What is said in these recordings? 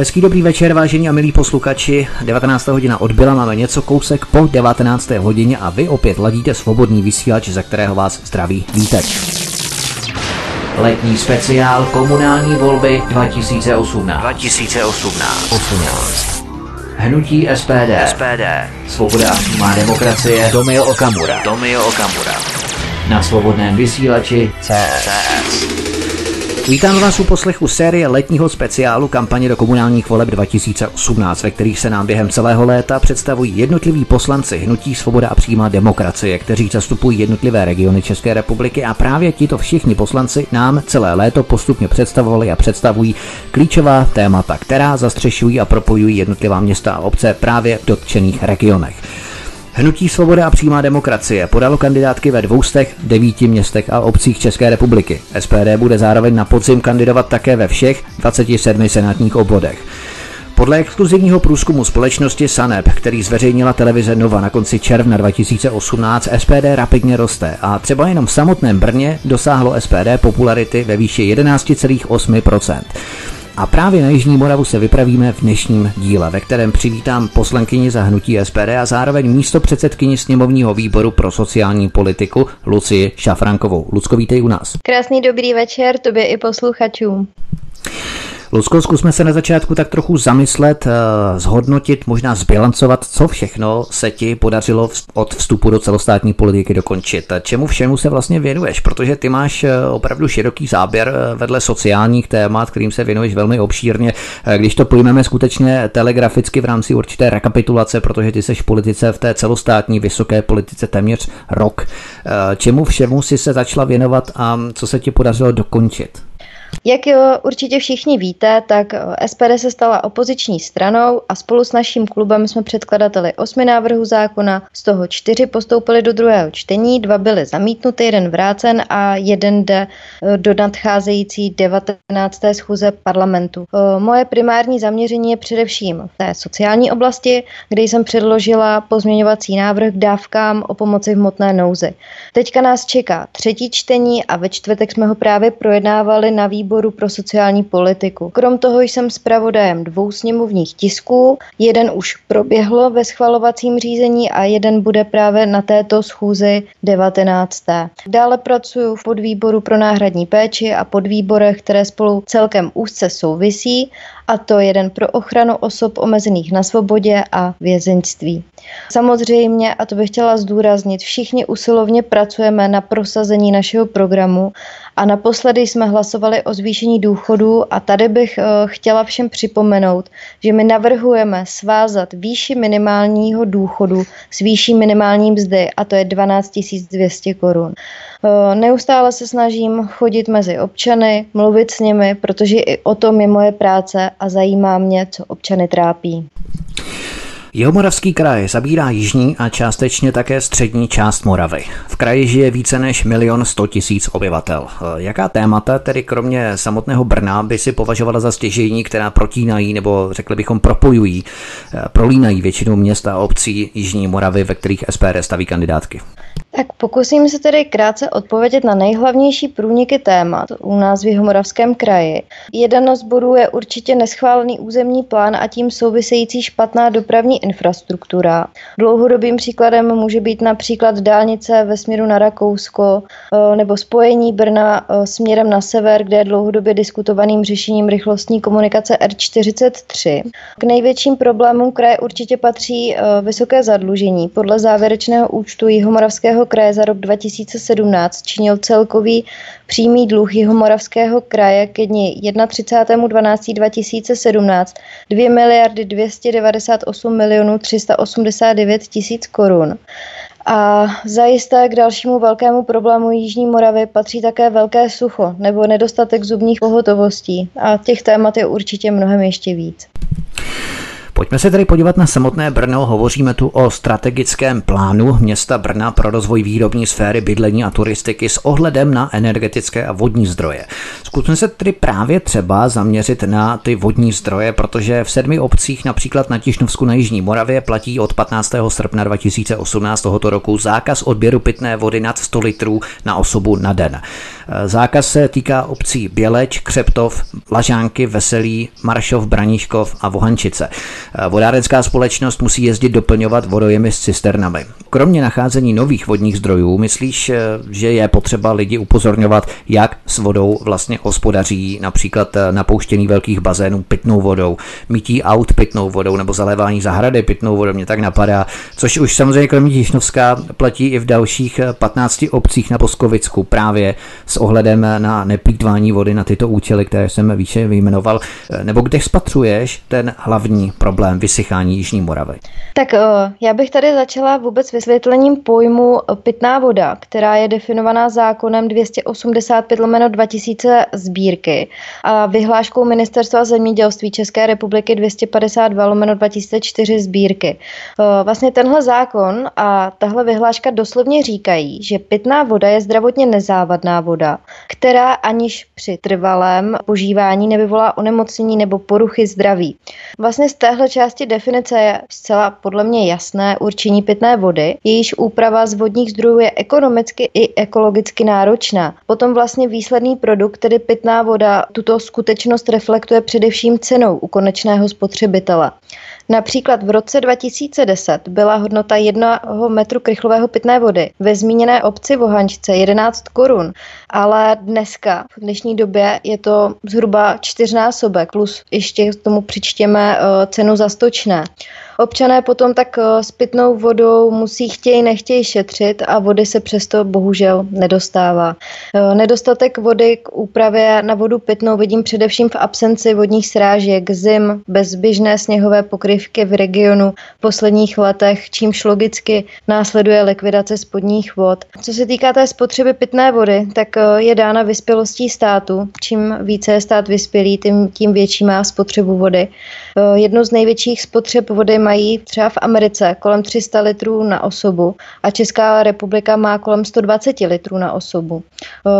Hezký dobrý večer, vážení a milí posluchači. 19. hodina odbyla, máme něco kousek po 19. hodině a vy opět ladíte svobodný vysílač, za kterého vás zdraví Vítek. Letní speciál komunální volby 2018. Hnutí SPD. Svoboda má demokracie. Tomio Okamura. Na svobodném vysílači CS. Vítám vás u poslechu série letního speciálu kampaně do komunálních voleb 2018, ve kterých se nám během celého léta představují jednotliví poslanci hnutí Svoboda a přímá demokracie, kteří zastupují jednotlivé regiony České republiky, a právě tito všichni poslanci nám celé léto postupně představovali a představují klíčová témata, která zastřešují a propojují jednotlivá města a obce právě v dotčených regionech. Hnutí Svoboda a přímá demokracie podalo kandidátky ve 209 městech a obcích České republiky. SPD bude zároveň na podzim kandidovat také ve všech 27 senátních obvodech. Podle exkluzivního průzkumu společnosti Saneb, který zveřejnila televize Nova na konci června 2018, SPD rapidně roste a třeba jenom v samotném Brně dosáhlo SPD popularity ve výši 11,8%. A právě na Jižní Moravu se vypravíme v dnešním díle, ve kterém přivítám poslankyni za hnutí SPD a zároveň místopředsedkyni sněmovního výboru pro sociální politiku Lucii Šafránkovou. Lucko, vítej u nás. Krásný dobrý večer tobě i posluchačům. Lucko, zkusme se na začátku tak trochu zamyslet, zhodnotit, možná zbilancovat, co všechno se ti podařilo od vstupu do celostátní politiky dokončit. Čemu všemu se vlastně věnuješ? Protože ty máš opravdu široký záběr vedle sociálních témat, kterým se věnuješ velmi obšírně. Když to pojmeme skutečně telegraficky v rámci určité rekapitulace, protože ty seš v politice, v té celostátní vysoké politice téměř rok. Čemu všemu jsi se začala věnovat a co se ti podařilo dokončit? Jak určitě všichni víte, tak SPD se stala opoziční stranou a spolu s naším klubem jsme předkladateli 8 návrhů zákona, z toho 4 postoupili do druhého čtení, 2 byly zamítnuty, 1 vrácen a 1 jde do nadcházející 19. schůze parlamentu. Moje primární zaměření je především v té sociální oblasti, kde jsem předložila pozměňovací návrh k dávkám o pomoci v hmotné nouzi. Teďka nás čeká 3. čtení a ve čtvrtek jsme ho právě projednávali na výboru pro sociální politiku. Krom toho jsem zpravodajem 2 sněmovních tisků. 1 už proběhlo ve schvalovacím řízení a 1 bude právě na této schůzi 19. Dále pracuji v podvýboru pro náhradní péči a podvýborech, které spolu celkem úzce souvisí, a to 1 pro ochranu osob omezených na svobodě a vězeňství. Samozřejmě, a to bych chtěla zdůraznit, všichni usilovně pracujeme na prosazení našeho programu a naposledy jsme hlasovali o zvýšení důchodů a tady bych chtěla všem připomenout, že my navrhujeme svázat výši minimálního důchodu s výší minimální mzdy, a to je 12 200 korun. Neustále se snažím chodit mezi občany, mluvit s nimi, protože i o tom je moje práce a zajímá mě, co občany trápí. Jihomoravský kraj zabírá jižní a částečně také střední část Moravy. V kraji žije více než 1 100 000 obyvatel. Jaká témata, tedy kromě samotného Brna, by si považovala za stěžejní, která protínají nebo řekli bychom propojují, prolínají většinu města a obcí Jižní Moravy, ve kterých SPD staví kandidátky? Tak pokusím se tedy krátce odpovědět na nejhlavnější průniky témat u nás v Jihomoravském kraji. Jeden z bodů je určitě neschválený územní plán a tím související špatná dopravní infrastruktura. Dlouhodobým příkladem může být například dálnice ve směru na Rakousko nebo spojení Brna směrem na sever, kde je dlouhodobě diskutovaným řešením rychlostní komunikace R43. K největším problémům kraje určitě patří vysoké zadlužení. Podle závěrečného účtu Jihomoravského kraje za rok 2017 činil celkový přímý dluh Jihomoravského kraje ke dni 31.12.2017 2 298 389 000 korun. A zajisté k dalšímu velkému problému Jižní Moravy patří také velké sucho nebo nedostatek zubních pohotovostí. A těch témat je určitě mnohem ještě víc. Pojďme se tedy podívat na samotné Brno. Hovoříme tu o strategickém plánu města Brna pro rozvoj výrobní sféry, bydlení a turistiky s ohledem na energetické a vodní zdroje. Zkusme se tedy právě třeba zaměřit na ty vodní zdroje, protože v 7 obcích, například na Tišnovsku na Jižní Moravě, platí od 15. srpna 2018 tohoto roku zákaz odběru pitné vody nad 100 litrů na osobu na den. Zákaz se týká obcí Běleč, Křeptov, Lažánky, Veselí, Maršov, Braníškov a Vohančice. Vodárenská společnost musí jezdit doplňovat vodojemy s cisternami. Kromě nacházení nových vodních zdrojů, myslíš, že je potřeba lidi upozorňovat, jak s vodou vlastně hospodaří, například napouštění velkých bazénů pitnou vodou, mítí aut pitnou vodou nebo zalévání zahrady pitnou vodou, mě tak napadá, což už samozřejmě kromě Tišnovska platí i v dalších 15 obcích na Boskovicku právě s ohledem na neplýtvání vody na tyto účely, které jsem výše vyjmenoval, nebo kde spatřuješ ten hlavní problém vysychání Jižní Moravy? Tak já bych tady začala vůbec vysvětlením pojmu pitná voda, která je definovaná zákonem 285/2000 Sbírky a vyhláškou Ministerstva zemědělství České republiky 252/2004 Sbírky. Vlastně tenhle zákon a tahle vyhláška doslovně říkají, že pitná voda je zdravotně nezávadná voda, která aniž při trvalém požívání nevyvolá onemocnění nebo poruchy zdraví. Vlastně z téhle části definice je zcela podle mě jasné určení pitné vody, jejíž úprava z vodních zdrojů je ekonomicky i ekologicky náročná. Potom vlastně výsledný produkt, tedy pitná voda, tuto skutečnost reflektuje především cenou u konečného spotřebitele. Například v roce 2010 byla hodnota 1 metru krychlového pitné vody ve zmíněné obci Vohančce 11 korun, ale dneska, v dnešní době, je to zhruba 4násobek, plus ještě k tomu přičtěme cenu za stočné. Občané potom tak s pitnou vodou musí chtějí nechtějí šetřit a vody se přesto bohužel nedostává. Nedostatek vody k úpravě na vodu pitnou vidím především v absenci vodních srážek, zim, bezběžné sněhové pokrývky v regionu v posledních letech, čímž logicky následuje likvidace spodních vod. Co se týká té spotřeby pitné vody, tak je dána vyspělostí státu. Čím více je stát vyspělý, tím větší má spotřebu vody. Jednu z největších spotřeb vody mají třeba v Americe kolem 300 litrů na osobu a Česká republika má kolem 120 litrů na osobu.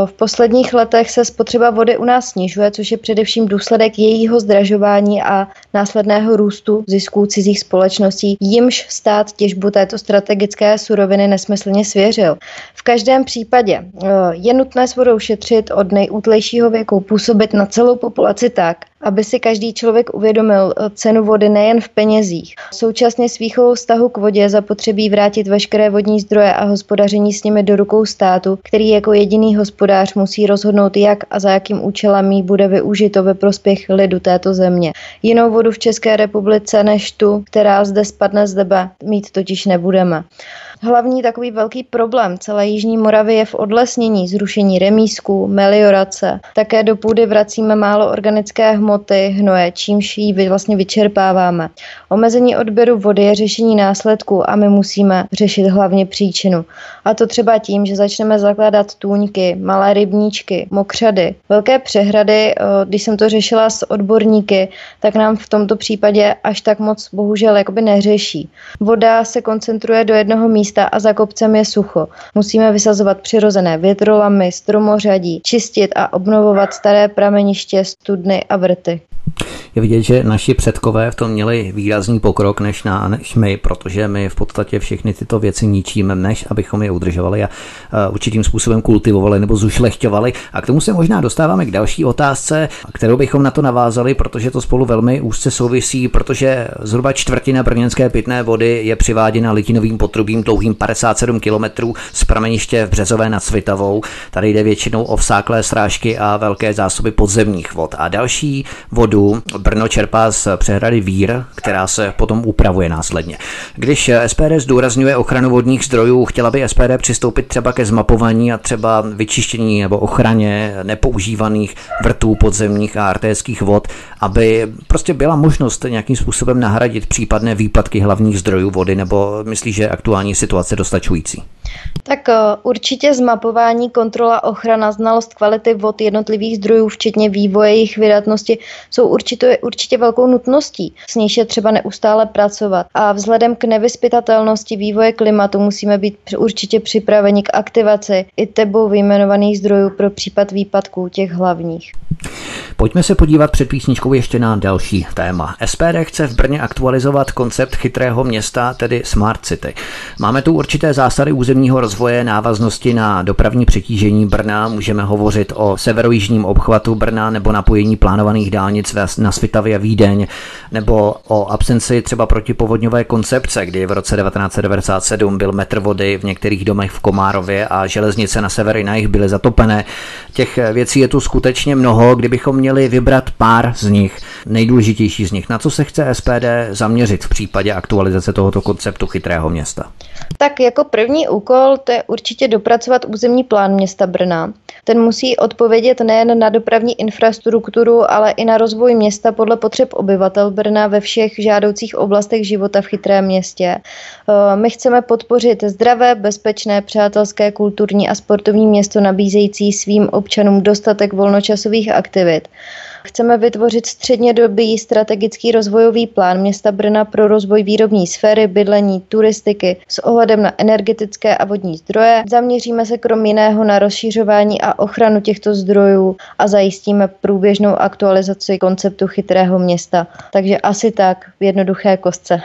V posledních letech se spotřeba vody u nás snižuje, což je především důsledek jejího zdražování a následného růstu zisků cizích společností, jimž stát těžbu této strategické suroviny nesmyslně svěřil. V každém případě je nutné s vodou šetřit od nejútlejšího věku, působit na celou populaci tak, aby si každý člověk uvědomil cenu vody nejen v penězích. Současně s výchovou vztahu k vodě zapotřebí vrátit veškeré vodní zdroje a hospodaření s nimi do rukou státu, který jako jediný hospodář musí rozhodnout, jak a za jakým účelem jí bude využito ve prospěch lidu této země. Jinou vodu v České republice než tu, která zde spadne z nebe, mít totiž nebudeme. Hlavní takový velký problém celé Jižní Moravy je v odlesnění, zrušení remízků, meliorace. Také do půdy vracíme málo organické hmoty, hnoje, čímž ji vlastně vyčerpáváme. Omezení odběru vody je řešení následků a my musíme řešit hlavně příčinu. A to třeba tím, že začneme zakládat tůňky, malé rybníčky, mokřady, velké přehrady. Když jsem to řešila s odborníky, tak nám v tomto případě až tak moc bohužel jakoby neřeší. Voda se koncentruje do jednoho místa a za kopcem je sucho. Musíme vysazovat přirozené větrolamy, stromořadí, čistit a obnovovat staré prameniště, studny a vrty. Je vidět, že naši předkové v tom měli výrazný pokrok než my, protože my v podstatě všechny tyto věci ničíme, než abychom je udržovali a určitým způsobem kultivovali nebo zušlechťovali. A k tomu se možná dostáváme k další otázce, kterou bychom na to navázali, protože to spolu velmi úzce souvisí, protože zhruba čtvrtina brněnské pitné vody je přiváděna litinovým potrubím dlouhým 57 kilometrů z prameniště v Březové nad Svitavou. Tady jde většinou o vsáklé srážky a velké zásoby podzemních vod. A další vodu Brno čerpá z přehrady Vír, která se potom upravuje následně. Když SPD zdůrazňuje ochranu vodních zdrojů, chtěla by SPD přistoupit třeba ke zmapování a třeba vyčištění nebo ochraně nepoužívaných vrtů podzemních a artérických vod, aby prostě byla možnost nějakým způsobem nahradit případné výpadky hlavních zdrojů vody, nebo myslí, že aktuální situace dostačující? Tak určitě zmapování, kontrola, ochrana, znalost kvality vod jednotlivých zdrojů, včetně vývoje jejich vydatnosti, jsou určitě velkou nutností. S níž je třeba neustále pracovat. A vzhledem k nevyzpytatelnosti vývoje klimatu musíme být určitě připraveni k aktivaci i tebou vyjmenovaných zdrojů pro případ výpadků těch hlavních. Pojďme se podívat před písničkou ještě na další téma. SPD chce v Brně aktualizovat koncept chytrého města, tedy Smart City. Máme tu určité zásady územního rozvoje, návaznosti na dopravní přetížení Brna, můžeme hovořit o severojižním obchvatu Brna nebo napojení plánovaných dálnic na Svitavě a Vídeň, nebo o absenci třeba protipovodňové koncepce, kdy v roce 1997 byl metr vody v některých domech v Komárově a železnice na sever i na jih byly zatopené. Těch věcí je tu skutečně mnoho, kdybychom měli vybrat pár z nich, nejdůležitější z nich. Na co se chce SPD zaměřit v případě aktualizace tohoto konceptu chytrého města? Tak jako první úkol to je určitě dopracovat územní plán města Brna. Ten musí odpovědět nejen na dopravní infrastrukturu, ale i na rozvoj města podle potřeb obyvatel Brna ve všech žádoucích oblastech života v chytrém městě. My chceme podpořit zdravé, bezpečné, přátelské, kulturní a sportovní město nabízející svým občanům dostatek volnočasových aktivit. Chceme vytvořit střednědobý strategický rozvojový plán města Brna pro rozvoj výrobní sféry, bydlení, turistiky s ohledem na energetické a vodní zdroje. Zaměříme se krom jiného na rozšířování a ochranu těchto zdrojů a zajistíme průběžnou aktualizaci konceptu chytrého města. Takže asi tak v jednoduché kostce.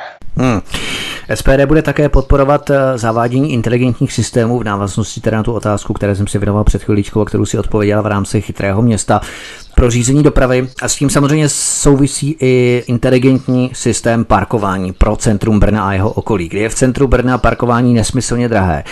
SPD bude také podporovat zavádění inteligentních systémů v návaznosti teda na tu otázku, které jsem si věnoval před chvíličkou a kterou si odpověděla v rámci chytrého města pro řízení dopravy. A s tím samozřejmě souvisí i inteligentní systém parkování pro centrum Brna a jeho okolí, kdy je v centru Brna parkování nesmyslně drahé.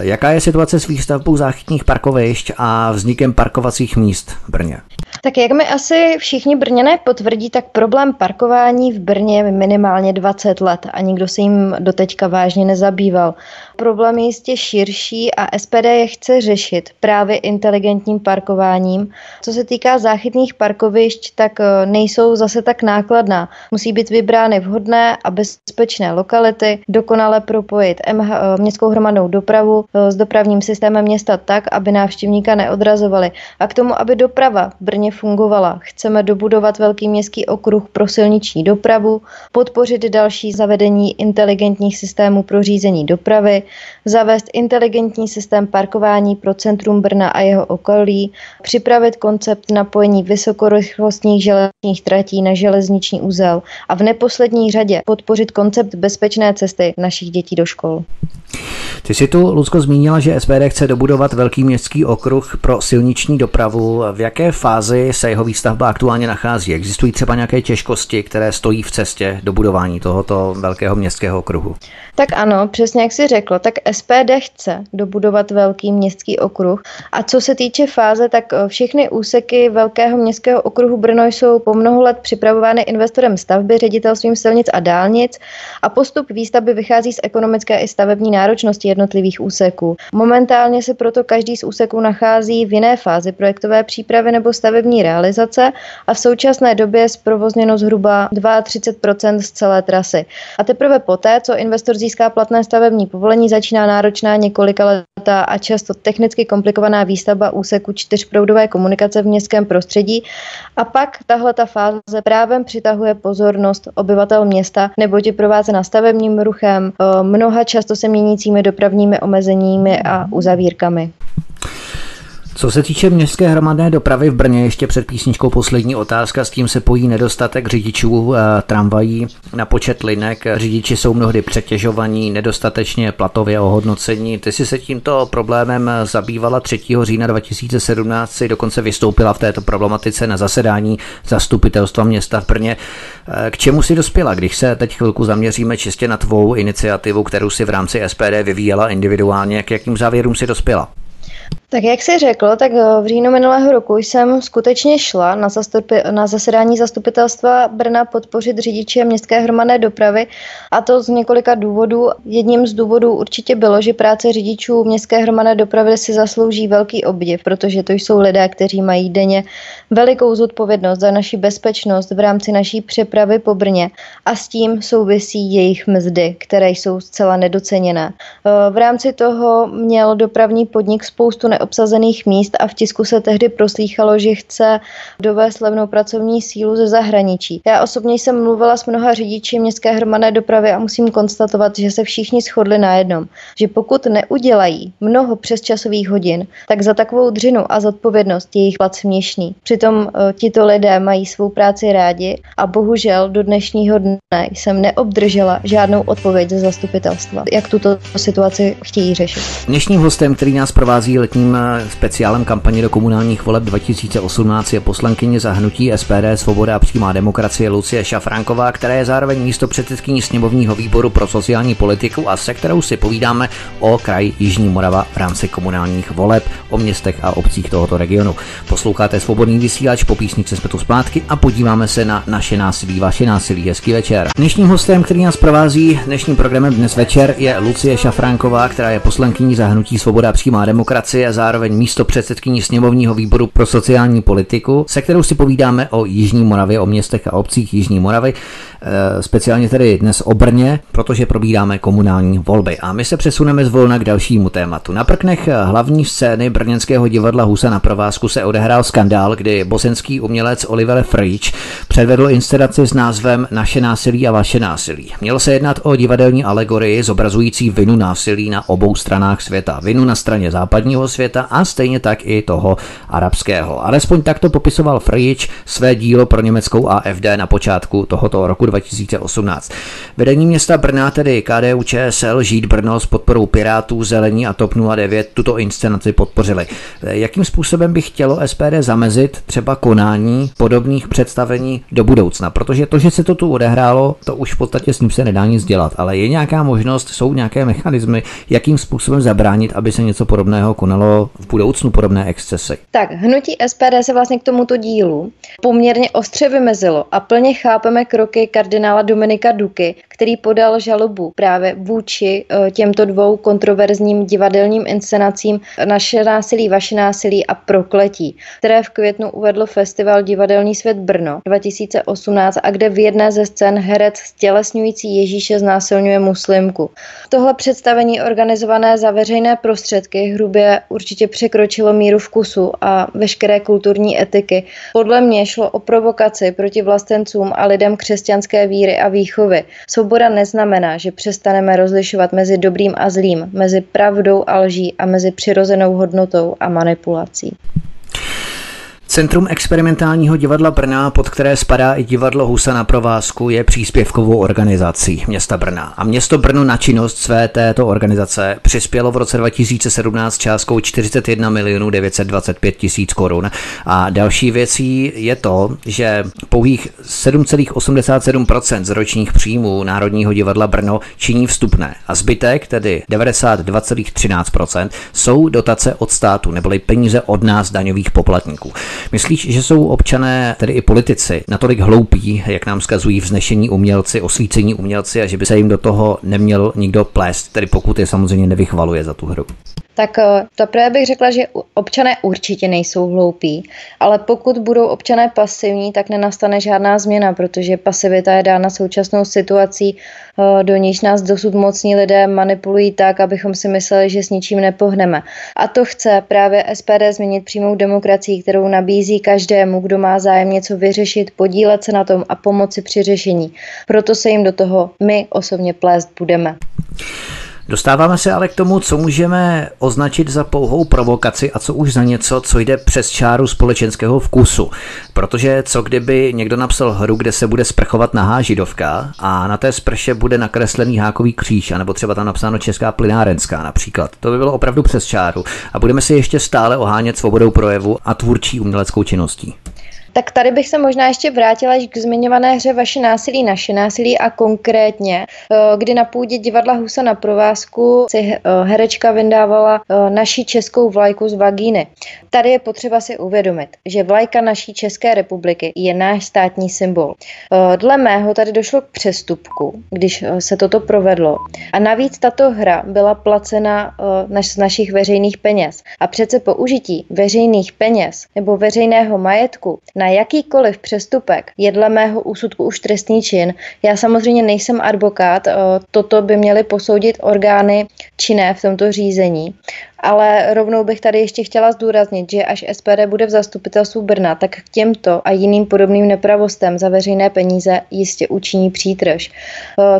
Jaká je situace s výstavbou záchytných parkovišť a vznikem parkovacích míst v Brně? Tak jak mi asi všichni Brněné potvrdí, tak problém parkování v Brně je minimálně 20 let a nikdo se jim doteďka vážně nezabýval. Problém je jistě širší a SPD je chce řešit právě inteligentním parkováním. Co se týká záchytných parkovišť, tak nejsou zase tak nákladná. Musí být vybrány vhodné a bezpečné lokality, dokonale propojit městskou hromadnou dopravu s dopravním systémem města tak, aby návštěvníka neodrazovali. A k tomu, aby doprava v Brně fungovala, chceme dobudovat velký městský okruh pro silniční dopravu, podpořit další zavedení inteligentních systémů pro řízení dopravy, zavést inteligentní systém parkování pro centrum Brna a jeho okolí, připravit koncept napojení vysokorychlostních železničních tratí na železniční uzel a v neposlední řadě podpořit koncept bezpečné cesty našich dětí do škol. Ty si tu, Lucko, zmínila, že SPD chce dobudovat velký městský okruh pro silniční dopravu. V jaké fázi se jeho výstavba aktuálně nachází? Existují třeba nějaké těžkosti, které stojí v cestě dobudování tohoto velkého městského okruhu? Tak ano, přesně jak jsi řeklo, tak SPD chce dobudovat velký městský okruh. A co se týče fáze, tak všechny úseky velkého městského okruhu Brno jsou po mnoho let připravovány investorem stavby, ředitelstvím silnic a dálnic a postup výstavby vychází z ekonomické i stavební náročnosti jednotlivých úseků. Momentálně se proto každý z úseků nachází v jiné fázi projektové přípravy nebo stavební realizace a v současné době je zprovozněno zhruba 32% z celé trasy. A teprve poté, co investor získá platné stavební povolení, začíná náročná několikaletá a často technicky komplikovaná výstavba úseku čtyřproudové komunikace v městském prostředí a pak tahle ta fáze právem přitahuje pozornost obyvatel města, neboť je provázena stavebním ruchem, mnoha často se měnícími dopravními omezeními a uzavírkami. Co se týče městské hromadné dopravy v Brně, ještě před písničkou poslední otázka, s tím se pojí nedostatek řidičů tramvají na počet linek. Řidiči jsou mnohdy přetěžovaní, nedostatečně platově ohodnocení. Ty jsi se tímto problémem zabývala 3. října 2017, si dokonce vystoupila v této problematice na zasedání zastupitelstva města v Brně. K čemu si dospěla, když se teď chvilku zaměříme čistě na tvou iniciativu, kterou si v rámci SPD vyvíjela individuálně, k jakým závěrům si dospěla? Tak jak jsi řekl, tak v říjnu minulého roku jsem skutečně šla na zasedání zastupitelstva Brna podpořit řidiče městské hromadné dopravy a to z několika důvodů. Jedním z důvodů určitě bylo, že práce řidičů městské hromadné dopravy si zaslouží velký obdiv, protože to jsou lidé, kteří mají denně velikou zodpovědnost za naši bezpečnost v rámci naší přepravy po Brně a s tím souvisí jejich mzdy, které jsou zcela nedoceněné. V rámci toho měl dopravní podnik spoustu neobsazených míst a v tisku se tehdy proslýchalo, že chce dovést levnou pracovní sílu ze zahraničí. Já osobně jsem mluvila s mnoha řidiči městské hromadné dopravy a musím konstatovat, že se všichni shodli na jednom, že pokud neudělají mnoho přesčasových hodin, tak za takovou dřinu a zodpovědnost je jich plat směšný. Přitom tito lidé mají svou práci rádi a bohužel do dnešního dne jsem neobdržela žádnou odpověď ze zastupitelstva, jak tuto situaci chtějí řešit. Dnešním hostem, který nás provází letním speciálem kampaně do komunálních voleb 2018, je poslankyně za hnutí SPD Svoboda a přímá demokracie Lucie Šafránková, která je zároveň místopředsedkyní sněmovního výboru pro sociální politiku a se kterou si povídáme o kraji Jižní Morava v rámci komunálních voleb, o městech a obcích tohoto regionu. Posloucháte Svobodný vysílač, po písničce jsme tu zpátky a podíváme se na naše násilí, vaše násilí. Hezký večer. Dnešním hostem, který nás provází dnešním programem dnes večer, je Lucie Šafránková, která je poslankyní za hnutí Svoboda a přímá demokracie a zároveň místopředsedkyní sněmovního výboru pro sociální politiku, se kterou si povídáme o Jižní Moravě, o městech a obcích Jižní Moravy, speciálně tedy dnes o Brně, protože probíráme komunální volby. A my se přesuneme zvolna k dalšímu tématu. Na prknech hlavní scény brněnského divadla Husa na provázku se odehrál skandál, kdy bosenský umělec Oliver Fejč předvedl inscenaci s názvem Naše násilí a vaše násilí. Mělo se jednat o divadelní alegorii zobrazující vinu násilí na obou stranách světa. Vinu na straně západního světa a stejně tak i toho arabského. Alespoň takto popisoval Fejč své dílo pro německou AFD na počátku tohoto roku 2018. Vedení města Brna, tedy KDU-ČSL, Žít Brno s podporou Pirátů, Zelení a TOP 09 tuto inscenaci podpořili. Jakým způsobem by chtělo SPD zamezit třeba konání podobných představení do budoucna? Protože to, že se to tu odehrálo, to už v podstatě s ním se nedá nic dělat, ale je nějaká možnost, jsou nějaké mechanismy, jakým způsobem zabránit, aby se něco podobného konalo v budoucnu, podobné excesy. Tak, hnutí SPD se vlastně k tomuto dílu poměrně ostře vymezilo a plně chápeme kroky kardinála Dominika Duky, který podal žalobu právě vůči těmto dvou kontroverzním divadelním inscenacím Naše násilí, vaše násilí a Prokletí, které v květnu uvedl festival Divadelní svět Brno 2018 a kde v jedné ze scén herec stělesňující Ježíše znásilňuje muslimku. Tohle představení organizované za veřejné prostředky hrubě určitě překročilo míru vkusu a veškeré kulturní etiky. Podle mě šlo o provokaci proti vlastencům a lidem křesťanské víry a výchovy. Svoboda neznamená, že přestaneme rozlišovat mezi dobrým a zlým, mezi pravdou a lží a mezi přirozenou hodnotou a manipulací. Centrum experimentálního divadla Brna, pod které spadá i divadlo Husa na provázku, je příspěvkovou organizací města Brna. A město Brno na činnost své této organizace přispělo v roce 2017 částkou 41 milionů 925 tisíc korun. A další věcí je to, že pouhých 7,87% z ročních příjmů Národního divadla Brno činí vstupné. A zbytek, tedy 92,13%, jsou dotace od státu, neboli peníze od nás daňových poplatníků. Myslíš, že jsou občané, tedy i politici, natolik hloupí, jak nám vzkazují vznešení umělci, osvícení umělci a že by se jim do toho neměl nikdo plést, tedy pokud je samozřejmě nevychvaluje za tu hru? Tak to právě bych řekla, že občané určitě nejsou hloupí, ale pokud budou občané pasivní, tak nenastane žádná změna, protože pasivita je dána současnou situací, do níž nás dosud mocní lidé manipulují tak, abychom si mysleli, že s ničím nepohneme. A to chce právě SPD změnit přímou demokracii, kterou nabízí každému, kdo má zájem něco vyřešit, podílet se na tom a pomoci při řešení. Proto se jim do toho my osobně plést budeme. Dostáváme se ale k tomu, co můžeme označit za pouhou provokaci a co už za něco, co jde přes čáru společenského vkusu. Protože co kdyby někdo napsal hru, kde se bude sprchovat nahá židovka a na té sprše bude nakreslený hákový kříž, anebo třeba tam napsáno Česká plynárenská například. To by bylo opravdu přes čáru a budeme si ještě stále ohánět svobodou projevu a tvůrčí uměleckou činností. Tak tady bych se možná ještě vrátila k zmiňované hře Vaše násilí, naše násilí a konkrétně, kdy na půdě divadla Husa na provázku si herečka vyndávala naši českou vlajku z vagíny. Tady je potřeba si uvědomit, že vlajka naší České republiky je náš státní symbol. Dle mého tady došlo k přestupku, když se toto provedlo. A navíc tato hra byla placena z našich veřejných peněz. A přece použití veřejných peněz nebo veřejného majetku na jakýkoliv přestupek je dle mého úsudku už trestný čin. Já samozřejmě nejsem advokát, toto by měly posoudit orgány činné v tomto řízení. Ale rovnou bych tady ještě chtěla zdůraznit, že až SPD bude v zastupitelstvu Brna, tak k těmto a jiným podobným nepravostem za veřejné peníze jistě učiní přítrž.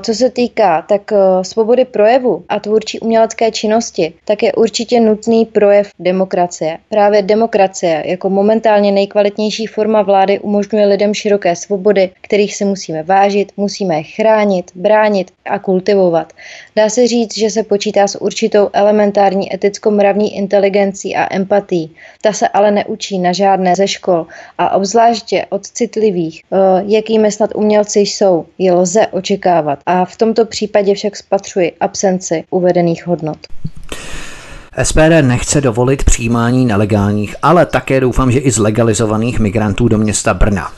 Co se týká tak svobody projevu a tvůrčí umělecké činnosti, tak je určitě nutný projev demokracie. Právě demokracie jako momentálně nejkvalitnější forma vlády umožňuje lidem široké svobody, kterých si musíme vážit, musíme je chránit, bránit a kultivovat. Dá se říct, že se počítá s určitou elementární eticko-mravní inteligencí a empatií. Ta se ale neučí na žádné ze škol a obzvláště od citlivých, jakými snad umělci jsou, je lze očekávat. A v tomto případě však spatřuji absenci uvedených hodnot. SPD nechce dovolit přijímání nelegálních, ale také doufám, že i zlegalizovaných migrantů do města Brna.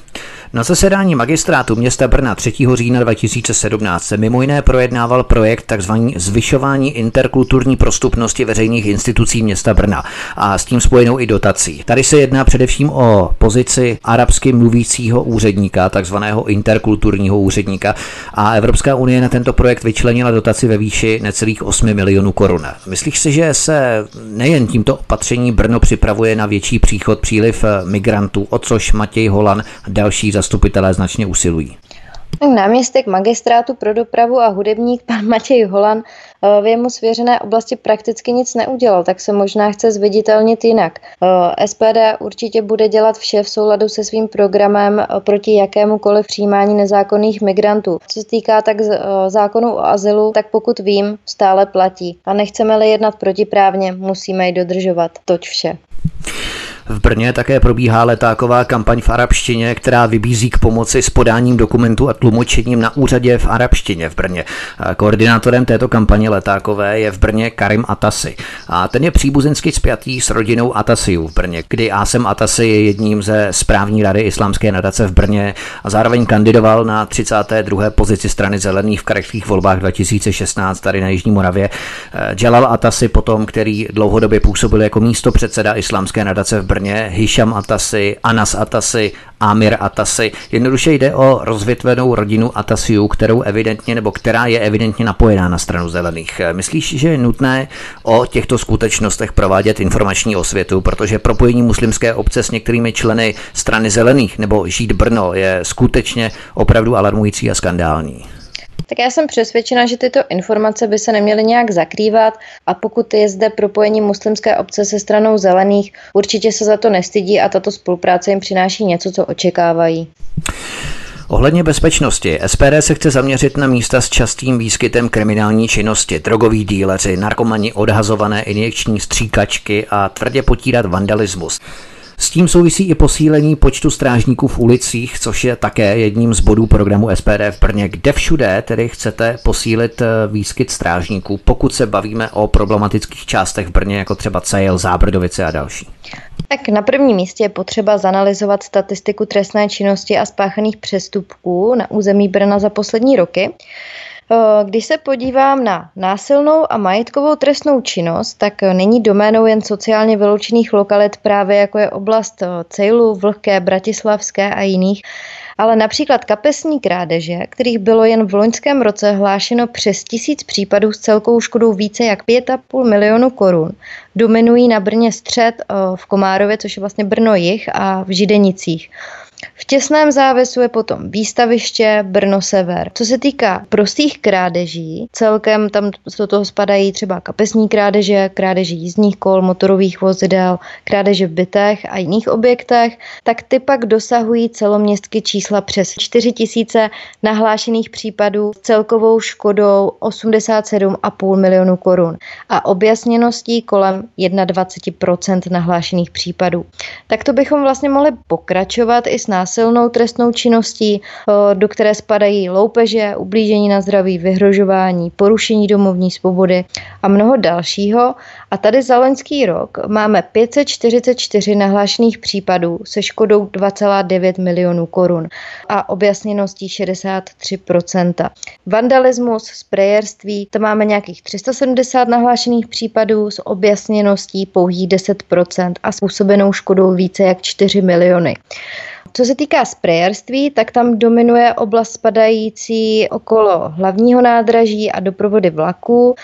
Na zasedání magistrátu města Brna 3. října 2017 se mimo jiné projednával projekt tzv. Zvyšování interkulturní prostupnosti veřejných institucí města Brna a s tím spojenou i dotací. Tady se jedná především o pozici arabsky mluvícího úředníka, tzv. Interkulturního úředníka, a Evropská unie na tento projekt vyčlenila dotaci ve výši necelých 8 milionů korun. Myslíš si, že se nejen tímto opatření Brno připravuje na větší příliv migrantů, o což Matěj Holan a další zastupitelé značně usilují? Náměstek magistrátu pro dopravu a hudebník pan Matěj Holan v jemu svěřené oblasti prakticky nic neudělal, tak se možná chce zviditelnit jinak. SPD určitě bude dělat vše v souladu se svým programem proti jakémukoliv přijímání nezákonných migrantů. Co se týká tak zákonu o azylu, tak pokud vím, stále platí. A nechceme-li jednat protiprávně, musíme ji dodržovat. Toť vše. V Brně také probíhá letáková kampaň v arabštině, která vybízí k pomoci s podáním dokumentů a tlumočením na úřadě v arabštině v Brně. Koordinátorem této kampaně letákové je v Brně Karim Atasi. A ten je příbuzensky spjatý s rodinou Atasiů v Brně, kdy Asem Atasi je jedním ze správní rady islámské nadace v Brně a zároveň kandidoval na 32. pozici strany zelených v krajských volbách 2016 tady na Jižní Moravě. Džalal Atasi potom, který dlouhodobě působil jako místopředseda islámské nadace v Brně, Hisham Atasi, Anas Atasi, Amir Atasi. Jednoduše jde o rozvětvenou rodinu Atasiů, která je evidentně napojená na stranu zelených. Myslíš, že je nutné o těchto skutečnostech provádět informační osvětu, protože propojení muslimské obce s některými členy strany zelených nebo Žít Brno je skutečně opravdu alarmující a skandální? Tak já jsem přesvědčena, že tyto informace by se neměly nějak zakrývat a pokud je zde propojení muslimské obce se stranou zelených, určitě se za to nestydí a tato spolupráce jim přináší něco, co očekávají. Ohledně bezpečnosti, SPD se chce zaměřit na místa s častým výskytem kriminální činnosti, drogoví díleři, narkomani, odhazované injekční stříkačky a tvrdě potírat vandalismus. S tím souvisí i posílení počtu strážníků v ulicích, což je také jedním z bodů programu SPD v Brně. Kde všude tedy chcete posílit výskyt strážníků, pokud se bavíme o problematických částech v Brně, jako třeba Cejl, Zábrdovice a další? Tak na prvním místě je potřeba zanalyzovat statistiku trestné činnosti a spáchaných přestupků na území Brna za poslední roky. Když se podívám na násilnou a majetkovou trestnou činnost, tak není doménou jen sociálně vyloučených lokalit, právě jako je oblast Cejlu, Vlhké, Bratislavské a jiných, ale například kapesní krádeže, kterých bylo jen v loňském roce hlášeno přes 1000 případů s celkovou škodou více jak 5,5 milionu korun, dominují na Brně střed v Komárově, což je vlastně Brno jih, a v Židenicích. V těsném závěsu je potom Výstaviště, Brno sever. Co se týká prostých krádeží, celkem tam do toho spadají třeba kapesní krádeže, krádeže jízdních kol, motorových vozidel, krádeže v bytech a jiných objektech, tak ty pak dosahují celoměstky čísla přes 4 000 nahlášených případů s celkovou škodou 87,5 milionu korun a objasněností kolem 21% nahlášených případů. Tak to bychom vlastně mohli pokračovat i násilnou trestnou činností, do které spadají loupeže, ublížení na zdraví, vyhrožování, porušení domovní svobody a mnoho dalšího. A tady za loňský rok máme 544 nahlášených případů se škodou 2,9 milionů korun a objasněností 63%. Vandalismus, sprejerství, to máme nějakých 370 nahlášených případů s objasněností pouhých 10% a způsobenou škodou více jak 4 miliony. Co se týká sprejerství, tak tam dominuje oblast spadající okolo hlavního nádraží a doprovody vlaků.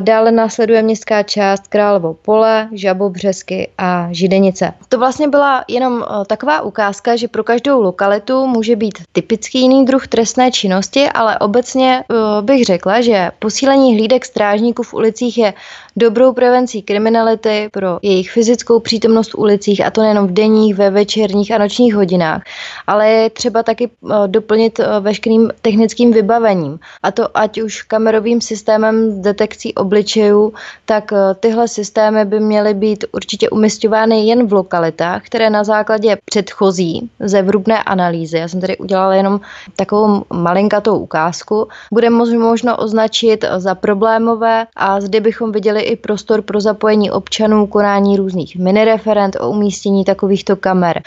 Dále následuje městská část Královo pole, Žabobřesky a Židenice. To vlastně byla jenom taková ukázka, že pro každou lokalitu může být typický jiný druh trestné činnosti, ale obecně bych řekla, že posílení hlídek strážníků v ulicích je dobrou prevencí kriminality pro jejich fyzickou přítomnost v ulicích, a to nejenom v denních, ve večerních a nočních hodinách, ale je třeba taky doplnit veškerým technickým vybavením. A to ať už kamerovým systémem detekcí obličejů, tak tyhle systémy by měly být určitě umisťovány jen v lokalitách, které na základě předchozí zevrubné analýzy, já jsem tady udělala jenom takovou malinkatou ukázku, bude možno označit za problémové, a zde bychom viděli i prostor pro zapojení občanů, konání různých minireferent o umístění takovýchto kamer.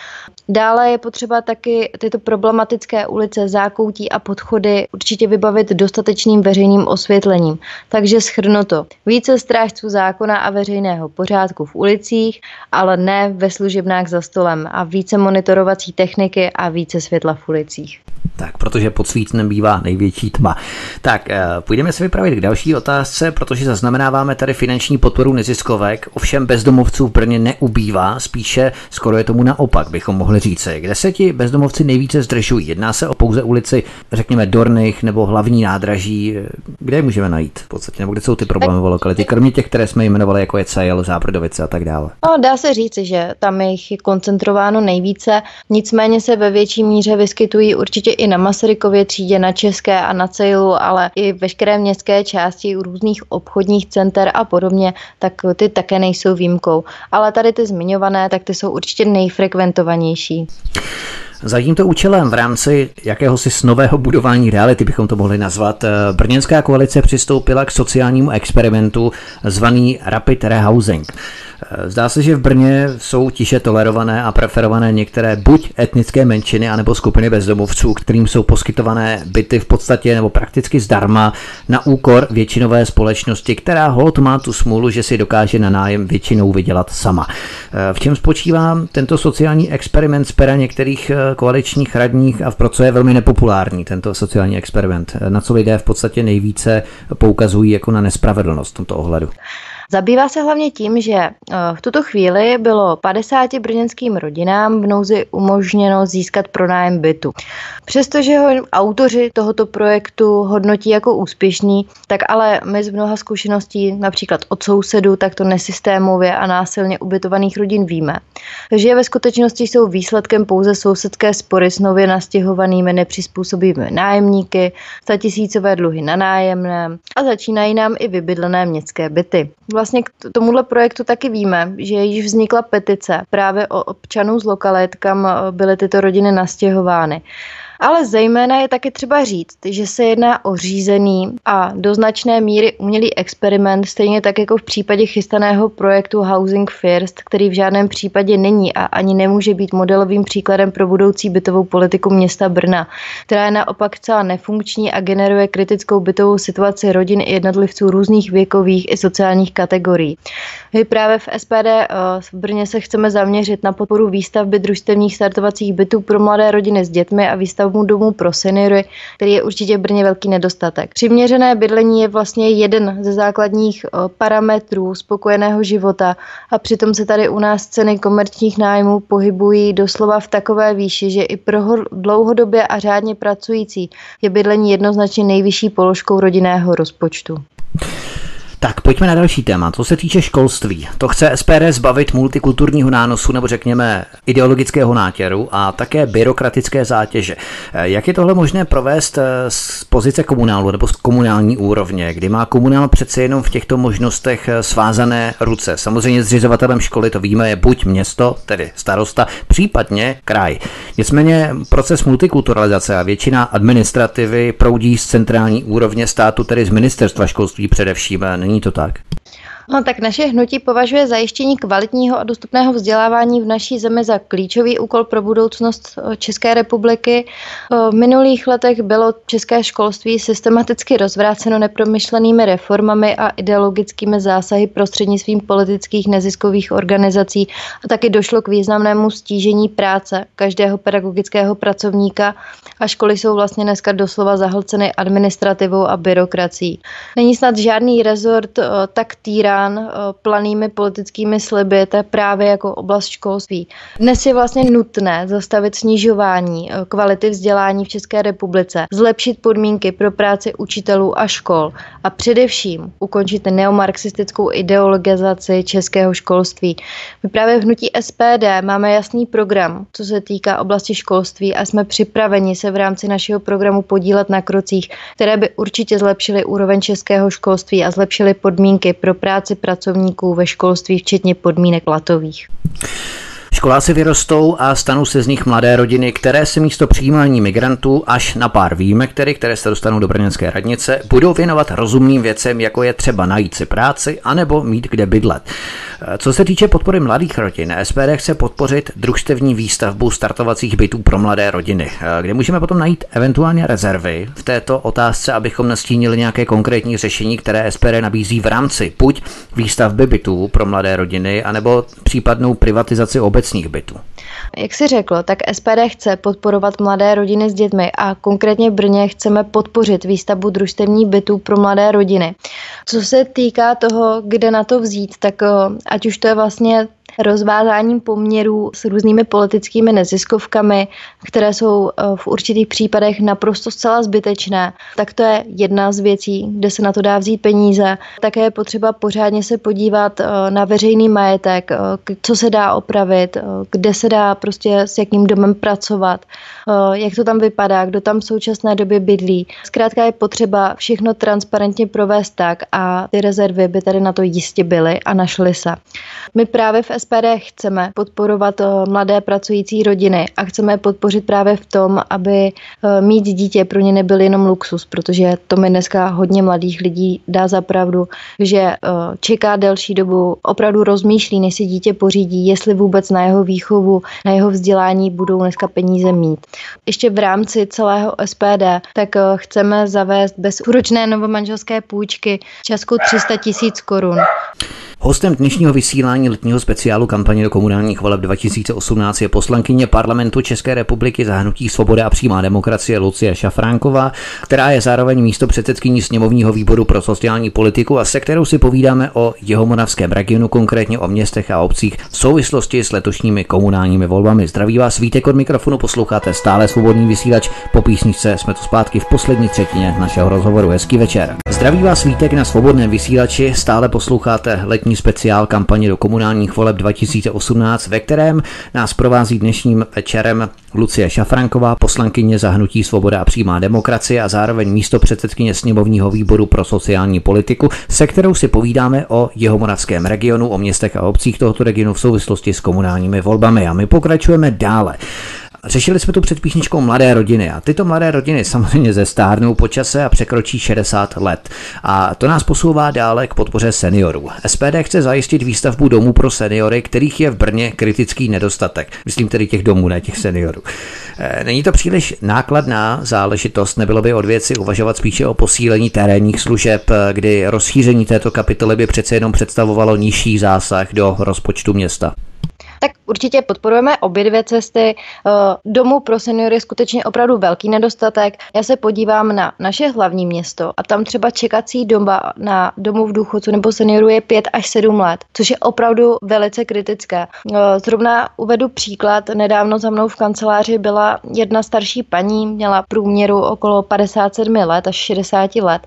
Dále je potřeba taky tyto problematické ulice, zákoutí a podchody určitě vybavit dostatečným veřejným osvětlením. Takže shrnuto, více strážců zákona a veřejného pořádku v ulicích, ale ne ve služebnách za stolem, a více monitorovací techniky a více světla v ulicích. Tak, protože pod svícnem bývá největší tma. Tak, půjdeme se vypravit k další otázce, protože zaznamenáváme tady finanční podporu neziskovek, ovšem bezdomovců v Brně neubývá, spíše skoro je tomu naopak, bychom mohli říci. Kde se ti bezdomovci nejvíce zdržují? Jedná se o pouze ulici, řekněme, Dornych nebo Hlavní nádraží, kde je můžeme najít v podstatě, nebo kde jsou ty problémové lokality, kromě těch, které jsme jmenovali, jako je Cejl, Zábrdovice a tak dále? No, dá se říci, že tam jich je koncentrováno nejvíce, nicméně se ve větší míře vyskytují určitě i na Masarykově třídě, na České a na Cejlu, ale i veškeré městské části různých obchodních center a podobně, tak ty také nejsou výjimkou. Ale tady ty zmiňované, tak ty jsou určitě nejfrekventovanější. Za tímto účelem v rámci jakéhosi nového budování reality, bychom to mohli nazvat, brněnská koalice přistoupila k sociálnímu experimentu zvaný Rapid Rehousing. Zdá se, že v Brně jsou tiše tolerované a preferované některé buď etnické menšiny, anebo skupiny bezdomovců, kterým jsou poskytované byty v podstatě nebo prakticky zdarma na úkor většinové společnosti, která holt má tu smůlu, že si dokáže na nájem většinou vydělat sama. V čem spočívá tento sociální experiment z pera některých koaličních radních a v proce je velmi nepopulární tento sociální experiment, na co lidé v podstatě nejvíce poukazují jako na nespravedlnost v tomto ohledu? Zabývá se hlavně tím, že v tuto chvíli bylo 50 brněnským rodinám v nouzi umožněno získat pronájem bytu. Přestože ho autoři tohoto projektu hodnotí jako úspěšný, tak ale my z mnoha zkušeností, například od sousedů, tak to nesystémově a násilně ubytovaných rodin víme, že ve skutečnosti jsou výsledkem pouze sousedské spory s nově nastěhovanými nepřizpůsobivými nájemníky, statisícové dluhy na nájemném a začínají nám i vybydlené městské byty. Vlastně k tomuhle projektu taky víme, že již vznikla petice právě o občanů z lokalit, kam byly tyto rodiny nastěhovány. Ale zejména je taky třeba říct, že se jedná o řízený a do značné míry umělý experiment, stejně tak jako v případě chystaného projektu Housing First, který v žádném případě není a ani nemůže být modelovým příkladem pro budoucí bytovou politiku města Brna, která je naopak celá nefunkční a generuje kritickou bytovou situaci rodin i jednotlivců různých věkových i sociálních kategorií. My právě v SPD v Brně se chceme zaměřit na podporu výstavby družstevních startovacích bytů pro mladé rodiny s dětmi a výstavbu domů pro seniory, který je určitě v Brně velký nedostatek. Přiměřené bydlení je vlastně jeden ze základních parametrů spokojeného života a přitom se tady u nás ceny komerčních nájmů pohybují doslova v takové výši, že i pro dlouhodobě a řádně pracující je bydlení jednoznačně nejvyšší položkou rodinného rozpočtu. Tak pojďme na další téma. Co se týče školství, to chce SPD zbavit multikulturního nánosu nebo řekněme ideologického nátěru a také byrokratické zátěže. Jak je tohle možné provést z pozice komunálu nebo z komunální úrovně, kdy má komunál přece jenom v těchto možnostech svázané ruce? Samozřejmě zřizovatelem školy, to víme, je buď město, tedy starosta, případně kraj. Nicméně proces multikulturalizace a většina administrativy proudí z centrální úrovně státu, tedy z ministerstva školství především. Není to tak? No, tak naše hnutí považuje zajištění kvalitního a dostupného vzdělávání v naší zemi za klíčový úkol pro budoucnost České republiky. V minulých letech bylo české školství systematicky rozvráceno nepromyšlenými reformami a ideologickými zásahy prostřednictvím politických neziskových organizací a taky došlo k významnému stížení práce každého pedagogického pracovníka a školy jsou vlastně dneska doslova zahlceny administrativou a byrokracií. Není snad žádný rezort tak týrán planými politickými sliby, to je právě jako oblast školství. Dnes je vlastně nutné zastavit snižování kvality vzdělání v České republice, zlepšit podmínky pro práci učitelů a škol a především ukončit neomarxistickou ideologizaci českého školství. My právě v hnutí SPD máme jasný program, co se týká oblasti školství a jsme připraveni se v rámci našeho programu podílet na krocích, které by určitě zlepšily úroveň českého školství a zlepšily podmínky pro práci pracovníků ve školství, včetně podmínek platových. Školáci vyrostou a stanou se z nich mladé rodiny, které se místo přijímání migrantů až na pár výjimek, které se dostanou do brněnské radnice, budou věnovat rozumným věcem, jako je třeba najít si práci anebo mít kde bydlet. Co se týče podpory mladých rodin, SPD chce podpořit družstevní výstavbu startovacích bytů pro mladé rodiny, kde můžeme potom najít eventuálně rezervy v této otázce, abychom nastínili nějaké konkrétní řešení, které SPD nabízí v rámci buď výstavby bytů pro mladé rodiny, anebo případnou privatizaci obecních bytů. Jak si řeklo, tak SPD chce podporovat mladé rodiny s dětmi a konkrétně v Brně chceme podpořit výstavbu družstevních bytů pro mladé rodiny. Co se týká toho, kde na to vzít, tak ať už to je vlastně rozvázáním poměrů s různými politickými neziskovkami, které jsou v určitých případech naprosto zcela zbytečné, tak to je jedna z věcí, kde se na to dá vzít peníze. Také je potřeba pořádně se podívat na veřejný majetek, co se dá opravit, kde se dá prostě s jakým domem pracovat, jak to tam vypadá, kdo tam v současné době bydlí. Zkrátka je potřeba všechno transparentně provést tak a ty rezervy by tady na to jistě byly a našly se. My právě v SPD chceme podporovat mladé pracující rodiny a chceme podpořit právě v tom, aby mít dítě pro ně nebyl jenom luxus, protože to mi dneska hodně mladých lidí dá za pravdu, že čeká delší dobu, opravdu rozmýšlí, než si dítě pořídí, jestli vůbec na jeho výchovu, na jeho vzdělání budou dneska peníze mít. Ještě v rámci celého SPD tak chceme zavést bezúročné novomanželské půjčky částkou 300 000 korun. Hostem dnešního vysílání letního speciálu kampaně do komunálních voleb 2018 je poslankyně Parlamentu České republiky za hnutí Svoboda a přímá demokracie Lucie Šafránková, která je zároveň místopředsedkyní sněmovního výboru pro sociální politiku a se kterou si povídáme o jihomoravském regionu, konkrétně o městech a obcích v souvislosti s letošními komunálními volbami. Zdraví vás Vítek od mikrofonu, posloucháte stále Svobodný vysílač. Po písničce jsme tu zpátky v poslední třetině našeho rozhovoru. Hezký večer. Zdraví vás Vítek na Svobodném vysílači, stále posloucháte letní speciál kampaně do komunálních voleb 2018, ve kterém nás provází dnešním večerem Lucie Šafránková, poslankyně za hnutí Svoboda a přímá demokracie a zároveň místopředsedkyně sněmovního výboru pro sociální politiku, se kterou si povídáme o jihomoravském regionu, o městech a obcích tohoto regionu v souvislosti s komunálními volbami. A my pokračujeme dále. Řešili jsme tu před písničkou mladé rodiny a tyto mladé rodiny samozřejmě zestárnou po čase a překročí 60 let. A to nás posouvá dále k podpoře seniorů. SPD chce zajistit výstavbu domů pro seniory, kterých je v Brně kritický nedostatek. Myslím tedy těch domů, ne těch seniorů. Není to příliš nákladná záležitost, nebylo by od věci uvažovat spíše o posílení terénních služeb, kdy rozšíření této kapitoly by přece jenom představovalo nižší zásah do rozpočtu města? Tak určitě podporujeme obě dvě cesty. Domů pro seniory je skutečně opravdu velký nedostatek. Já se podívám na naše hlavní město a tam třeba čekací doba na domov důchodců nebo seniorů je 5 až 7 let, což je opravdu velice kritické. Zrovna uvedu příklad. Nedávno za mnou v kanceláři byla jedna starší paní, měla průměru okolo 57 let až 60 let.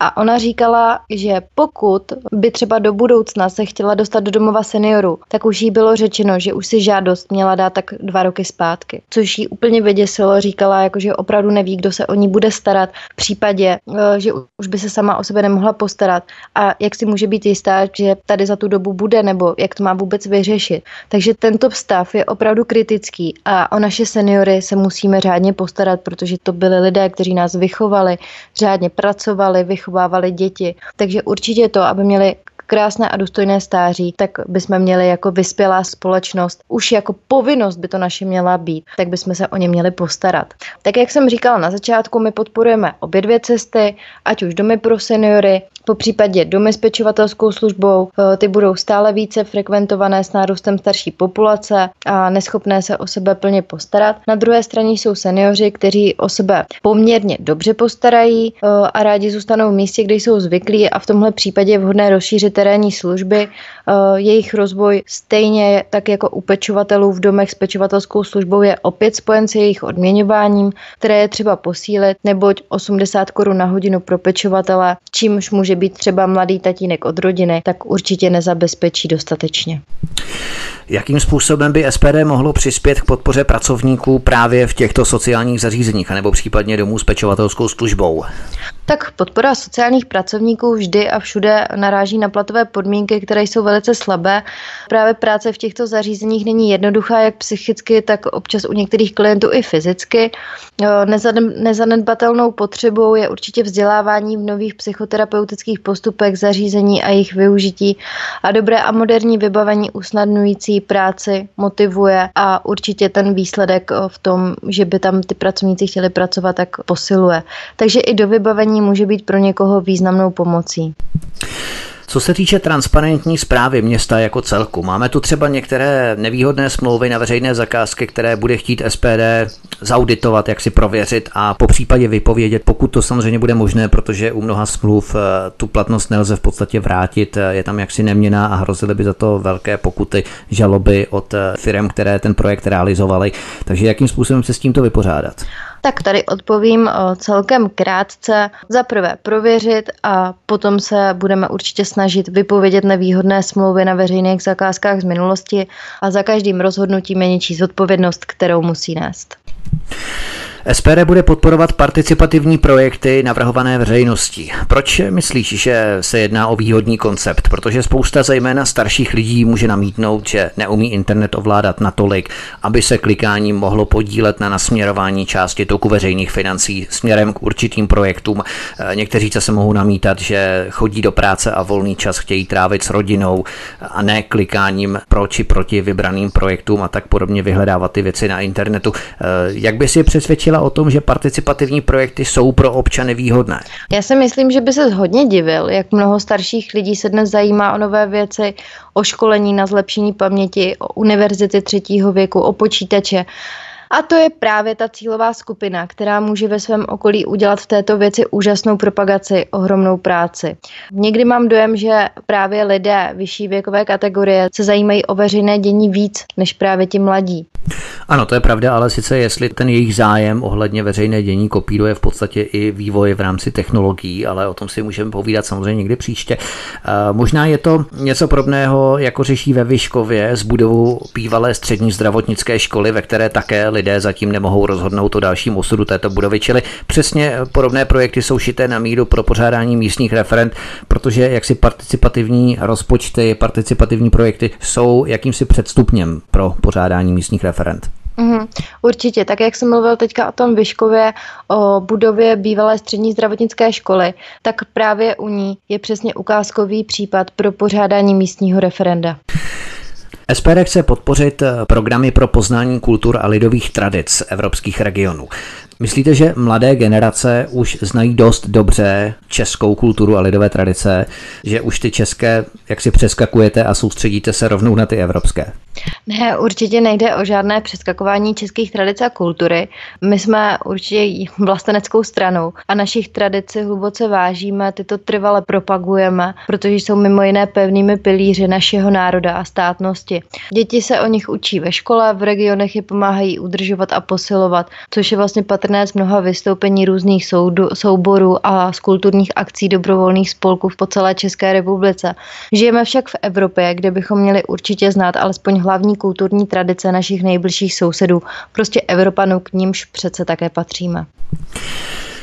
A ona říkala, že pokud by třeba do budoucna se chtěla dostat do domova seniorů, tak už jí bylo řečeno, že už si žádost měla dát tak 2 roky zpátky. Což jí úplně vyděsilo, říkala, že opravdu neví, kdo se o ní bude starat v případě, že už by se sama o sebe nemohla postarat. A jak si může být jistá, že tady za tu dobu bude, nebo jak to má vůbec vyřešit. Takže tento stav je opravdu kritický a o naše seniory se musíme řádně postarat, protože to byli lidé, kteří nás vychovali, řádně pracovali, vychovávali děti. Takže určitě to, aby měli krásné a důstojné stáří, tak bychom měli jako vyspělá společnost, už jako povinnost by to naše měla být, tak bychom se o ně měli postarat. Tak jak jsem říkala na začátku, my podporujeme obě dvě cesty, ať už domy pro seniory, popřípadě domy s pečovatelskou službou, ty budou stále více frekventované s nárůstem starší populace a neschopné se o sebe plně postarat. Na druhé straně jsou senioři, kteří o sebe poměrně dobře postarají a rádi zůstanou v místě, kde jsou zvyklí, a v tomhle případě je vhodné rozšířit terénní služby, jejich rozvoj stejně tak jako u pečovatelů v domech s pečovatelskou službou je opět spojen s jejich odměňováním, které je třeba posílit, neboť 80 korun na hodinu pro pečovatele, čímž může být třeba mladý tatínek od rodiny, tak určitě nezabezpečí dostatečně. Jakým způsobem by SPD mohlo přispět k podpoře pracovníků právě v těchto sociálních zařízeních, anebo případně domů s pečovatelskou službou? Tak podpora sociálních pracovníků vždy a všude naráží na platové podmínky, které jsou velice slabé. Právě práce v těchto zařízeních není jednoduchá, jak psychicky, tak občas u některých klientů i fyzicky. Nezanedbatelnou potřebou je určitě vzdělávání v nových psychoterapeutických postupech, zařízení a jejich využití, a dobré a moderní vybavení usnadňující práci motivuje a určitě ten výsledek v tom, že by tam ty pracovníci chtěli pracovat, tak posiluje. Takže i do vybavení může být pro někoho významnou pomocí. Co se týče transparentní správy města jako celku, máme tu třeba některé nevýhodné smlouvy na veřejné zakázky, které bude chtít SPD zauditovat, jak si prověřit a popřípadě vypovědět, pokud to samozřejmě bude možné, protože u mnoha smluv tu platnost nelze v podstatě vrátit, je tam jaksi neměnná a hrozily by za to velké pokuty, žaloby od firem, které ten projekt realizovaly. Takže jakým způsobem se s tímto vypořádat? Tak tady odpovím celkem krátce. Za prvé prověřit a potom se budeme určitě snažit vypovědět nevýhodné smlouvy na veřejných zakázkách z minulosti a za každým rozhodnutím je něčí zodpovědnost, kterou musí nést. SPD bude podporovat participativní projekty navrhované veřejností. Proč myslíš, že se jedná o výhodný koncept? Protože spousta zejména starších lidí může namítnout, že neumí internet ovládat natolik, aby se klikáním mohlo podílet na nasměrování části toku veřejných financí směrem k určitým projektům. Někteří se mohou namítat, že chodí do práce a volný čas chtějí trávit s rodinou a ne klikáním pro či proti vybraným projektům a tak podobně vyhledávat ty věci na internetu. Jak by si přesvědčila o tom, že participativní projekty jsou pro občany výhodné? Já si myslím, že by se hodně divil, jak mnoho starších lidí se dnes zajímá o nové věci, o školení na zlepšení paměti, o univerzity třetího věku, o počítače. A to je právě ta cílová skupina, která může ve svém okolí udělat v této věci úžasnou propagaci, ohromnou práci. Někdy mám dojem, že právě lidé vyšší věkové kategorie se zajímají o veřejné dění víc, než právě ti mladí. Ano, to je pravda, ale sice jestli ten jejich zájem ohledně veřejné dění kopíruje v podstatě i vývoj v rámci technologií, ale o tom si můžeme povídat samozřejmě někdy příště. Možná je to něco podobného, jako řeší ve Vyškově s budovou bývalé střední zdravotnické školy, ve které také lidé zatím nemohou rozhodnout o dalším osudu této budovy, čili přesně podobné projekty jsou šité na míru pro pořádání místních referend, protože jaksi participativní rozpočty, participativní projekty jsou jakýmsi předstupněm pro pořádání místních referend. Určitě, tak jak jsem mluvil teďka o tom Vyškově, o budově bývalé střední zdravotnické školy, tak právě u ní je přesně ukázkový případ pro pořádání místního referenda. SPD chce podpořit programy pro poznání kultur a lidových tradic evropských regionů. Myslíte, že mladé generace už znají dost dobře českou kulturu a lidové tradice, že už ty české jaksi přeskakujete a soustředíte se rovnou na ty evropské? Ne, určitě nejde o žádné přeskakování českých tradic a kultury. My jsme určitě vlasteneckou stranou a našich tradic hluboce vážíme, tyto trvale propagujeme, protože jsou mimo jiné pevnými pilíři našeho národa a státnosti. Děti se o nich učí ve škole, v regionech je pomáhají udržovat a posilovat, což je vlastně patrné z mnoha vystoupení různých souborů a z kulturních akcí dobrovolných spolků po celé České republice. Žijeme však v Evropě, kde bychom měli určitě znát alespoň hlavní kulturní tradice našich nejbližších sousedů, prostě Evropanů, k nímž přece také patříme.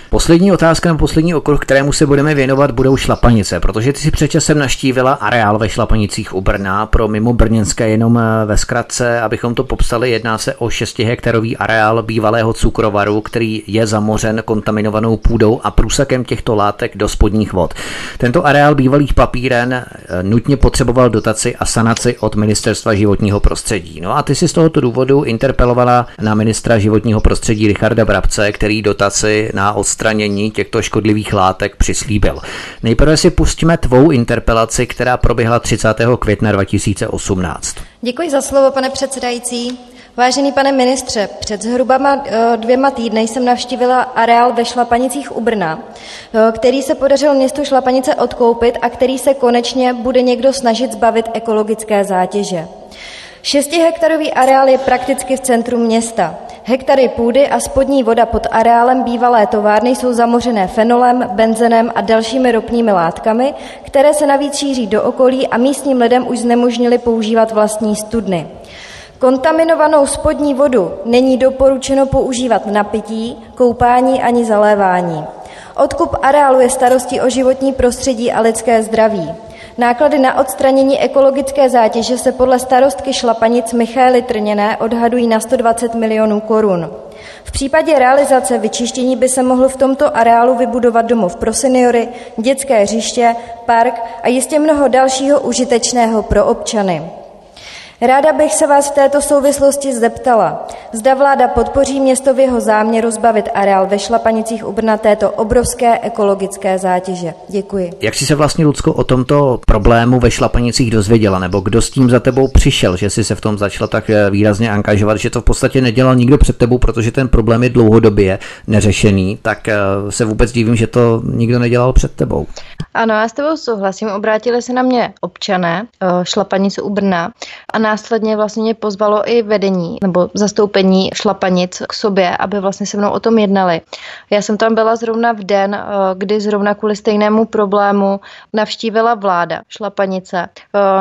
Poslední otázka na poslední okruh, kterému se budeme věnovat, budou Šlapanice, protože ty si před časem navštívila areál ve Šlapanicích u Brna. Pro mimo brněnské jenom ve zkratce, abychom to popsali, jedná se o 6hektarový areál bývalého cukrovaru, který je zamořen kontaminovanou půdou a průsakem těchto látek do spodních vod. Tento areál bývalých papíren nutně potřeboval dotaci a sanaci od Ministerstva životního prostředí. No a ty si z tohoto důvodu interpelovala na ministra životního prostředí Richarda Brabce, který dotaci na odstranění těchto škodlivých látek přislíbil. Nejprve si pustíme tvou interpelaci, která proběhla 30. května 2018. Děkuji za slovo, pane předsedající. Vážený pane ministře, před zhruba 2 týdny jsem navštívila areál ve Šlapanicích u Brna, který se podařil městu Šlapanice odkoupit a který se konečně bude někdo snažit zbavit ekologické zátěže. 6hektarový areál je prakticky v centru města. Hektary půdy a spodní voda pod areálem bývalé továrny jsou zamořené fenolem, benzenem a dalšími ropnými látkami, které se navíc šíří do okolí a místním lidem už znemožnili používat vlastní studny. Kontaminovanou spodní vodu není doporučeno používat na pití, koupání ani zalévání. Odkup areálu je starostí o životní prostředí a lidské zdraví. Náklady na odstranění ekologické zátěže se podle starostky Šlapanic Michaely Trněné odhadují na 120 milionů korun. V případě realizace vyčištění by se mohlo v tomto areálu vybudovat domov pro seniory, dětské hřiště, park a jistě mnoho dalšího užitečného pro občany. Ráda bych se vás v této souvislosti zeptala, zda vláda podpoří město v jeho záměru zbavit areál ve Šlapanicích u Brna této obrovské ekologické zátěže. Děkuji. Jak jsi se vlastně, Lucko, o tomto problému ve Šlapanicích dozvěděla, nebo kdo s tím za tebou přišel, že jsi se v tom začala tak výrazně angažovat, že to v podstatě nedělal nikdo před tebou, protože ten problém je dlouhodobě neřešený, tak se vůbec divím, že to nikdo nedělal před tebou. Ano, já s tebou souhlasím, obrátili se na mě občané Šlapanic u Brna a následně vlastně mě pozvalo i vedení nebo zastoupení Šlapanic k sobě, aby vlastně se mnou o tom jednali. Já jsem tam byla zrovna v den, kdy zrovna kvůli stejnému problému navštívila vláda Šlapanice.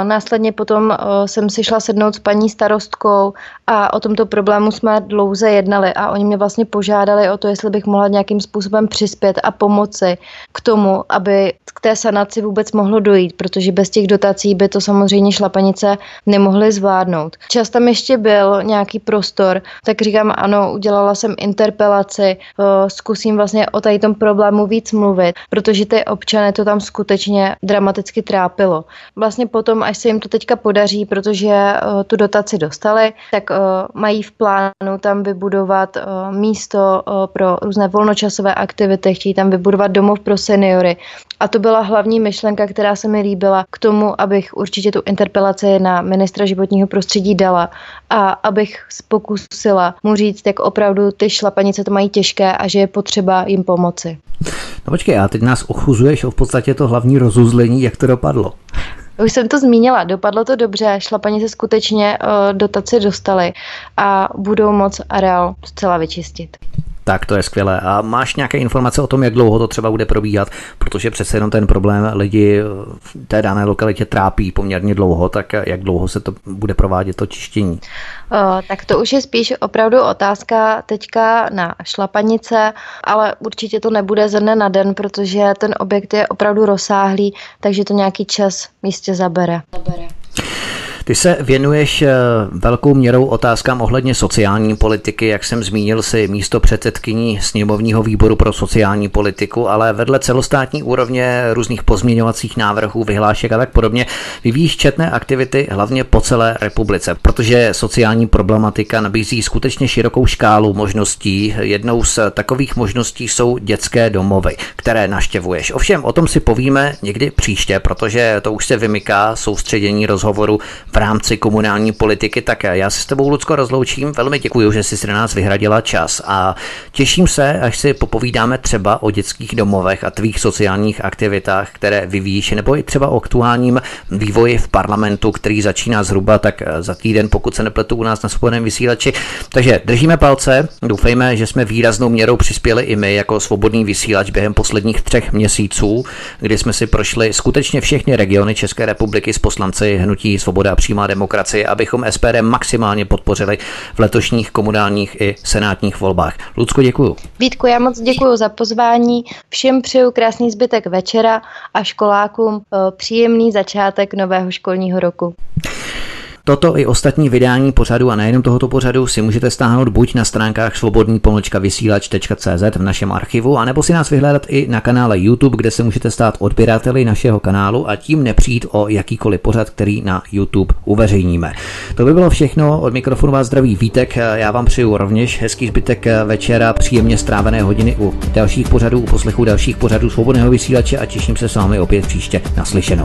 Následně potom jsem si šla sednout s paní starostkou a o tomto problému jsme dlouze jednali a oni mě vlastně požádali o to, jestli bych mohla nějakým způsobem přispět a pomoci k tomu, aby k té sanaci vůbec mohlo dojít, protože bez těch dotací by to samozřejmě Šlapanice nemohly zvládnout. Čas tam ještě byl nějaký prostor, tak říkám ano, udělala jsem interpelaci, zkusím vlastně o tady tom problému víc mluvit, protože ty občany to tam skutečně dramaticky trápilo. Vlastně potom, až se jim to teďka podaří, protože tu dotaci dostali, tak mají v plánu tam vybudovat místo pro různé volnočasové aktivity, chtějí tam vybudovat domov pro seniory. A to byla hlavní myšlenka, která se mi líbila k tomu, abych určitě tu interpelaci na ministra životního prostředí dala a abych pokusila mu říct, jak opravdu ty Šlapanice to mají těžké a že je potřeba jim pomoci. No počkej, a teď nás ochuzuješ o v podstatě to hlavní rozuzlení, jak to dopadlo. Už jsem to zmínila, dopadlo to dobře, Šlapanice skutečně dotaci dostali a budou moc areál zcela vyčistit. Tak to je skvělé. A máš nějaké informace o tom, jak dlouho to třeba bude probíhat, protože přece jenom ten problém lidi v té dané lokalitě trápí poměrně dlouho, tak jak dlouho se to bude provádět to čištění? Tak to už je spíš opravdu otázka teďka na Šlapanice, ale určitě to nebude ze dne na den, protože ten objekt je opravdu rozsáhlý, takže to nějaký čas jistě zabere. Ty se věnuješ velkou měrou otázkám ohledně sociální politiky, jak jsem zmínil, si místopředsedkyní sněmovního výboru pro sociální politiku, ale vedle celostátní úrovně různých pozměňovacích návrhů, vyhlášek a tak podobně vyvíjíš četné aktivity hlavně po celé republice, protože sociální problematika nabízí skutečně širokou škálu možností. Jednou z takových možností jsou dětské domovy, které navštěvuješ. Ovšem o tom si povíme někdy příště, protože to už se vymyká soustředění rozhovoru v rámci komunální politiky. Tak já se s tebou, Lucko, rozloučím. Velmi děkuji, že jsi si na nás vyhradila čas a těším se, až si popovídáme třeba o dětských domovech a tvých sociálních aktivitách, které vyvíjíš, nebo i třeba o aktuálním vývoji v parlamentu, který začíná zhruba tak za týden, pokud se nepletu, u nás na Svobodném vysílači. Takže držíme palce, doufejme, že jsme výraznou měrou přispěli i my jako Svobodný vysílač během posledních 3 měsíců, kdy jsme si prošli skutečně všechny regiony České republiky s poslanci hnutí Svoboda přímá demokracii, abychom SPD maximálně podpořili v letošních komunálních i senátních volbách. Lucko, děkuju. Vítku, já moc děkuju za pozvání. Všem přeju krásný zbytek večera a školákům příjemný začátek nového školního roku. Toto i ostatní vydání pořadu a nejenom tohoto pořadu si můžete stáhnout buď na stránkách svobodný-vysílač.cz v našem archivu, anebo si nás vyhledat i na kanále YouTube, kde se můžete stát odběrateli našeho kanálu a tím nepřijít o jakýkoliv pořad, který na YouTube uveřejníme. To by bylo všechno, od mikrofonu vás zdraví Vítek, já vám přeju rovněž hezký zbytek večera, příjemně strávené hodiny u dalších pořadů, u poslechu dalších pořadů Svobodného vysílače a těším se s vámi opět příště. Naslyšenou.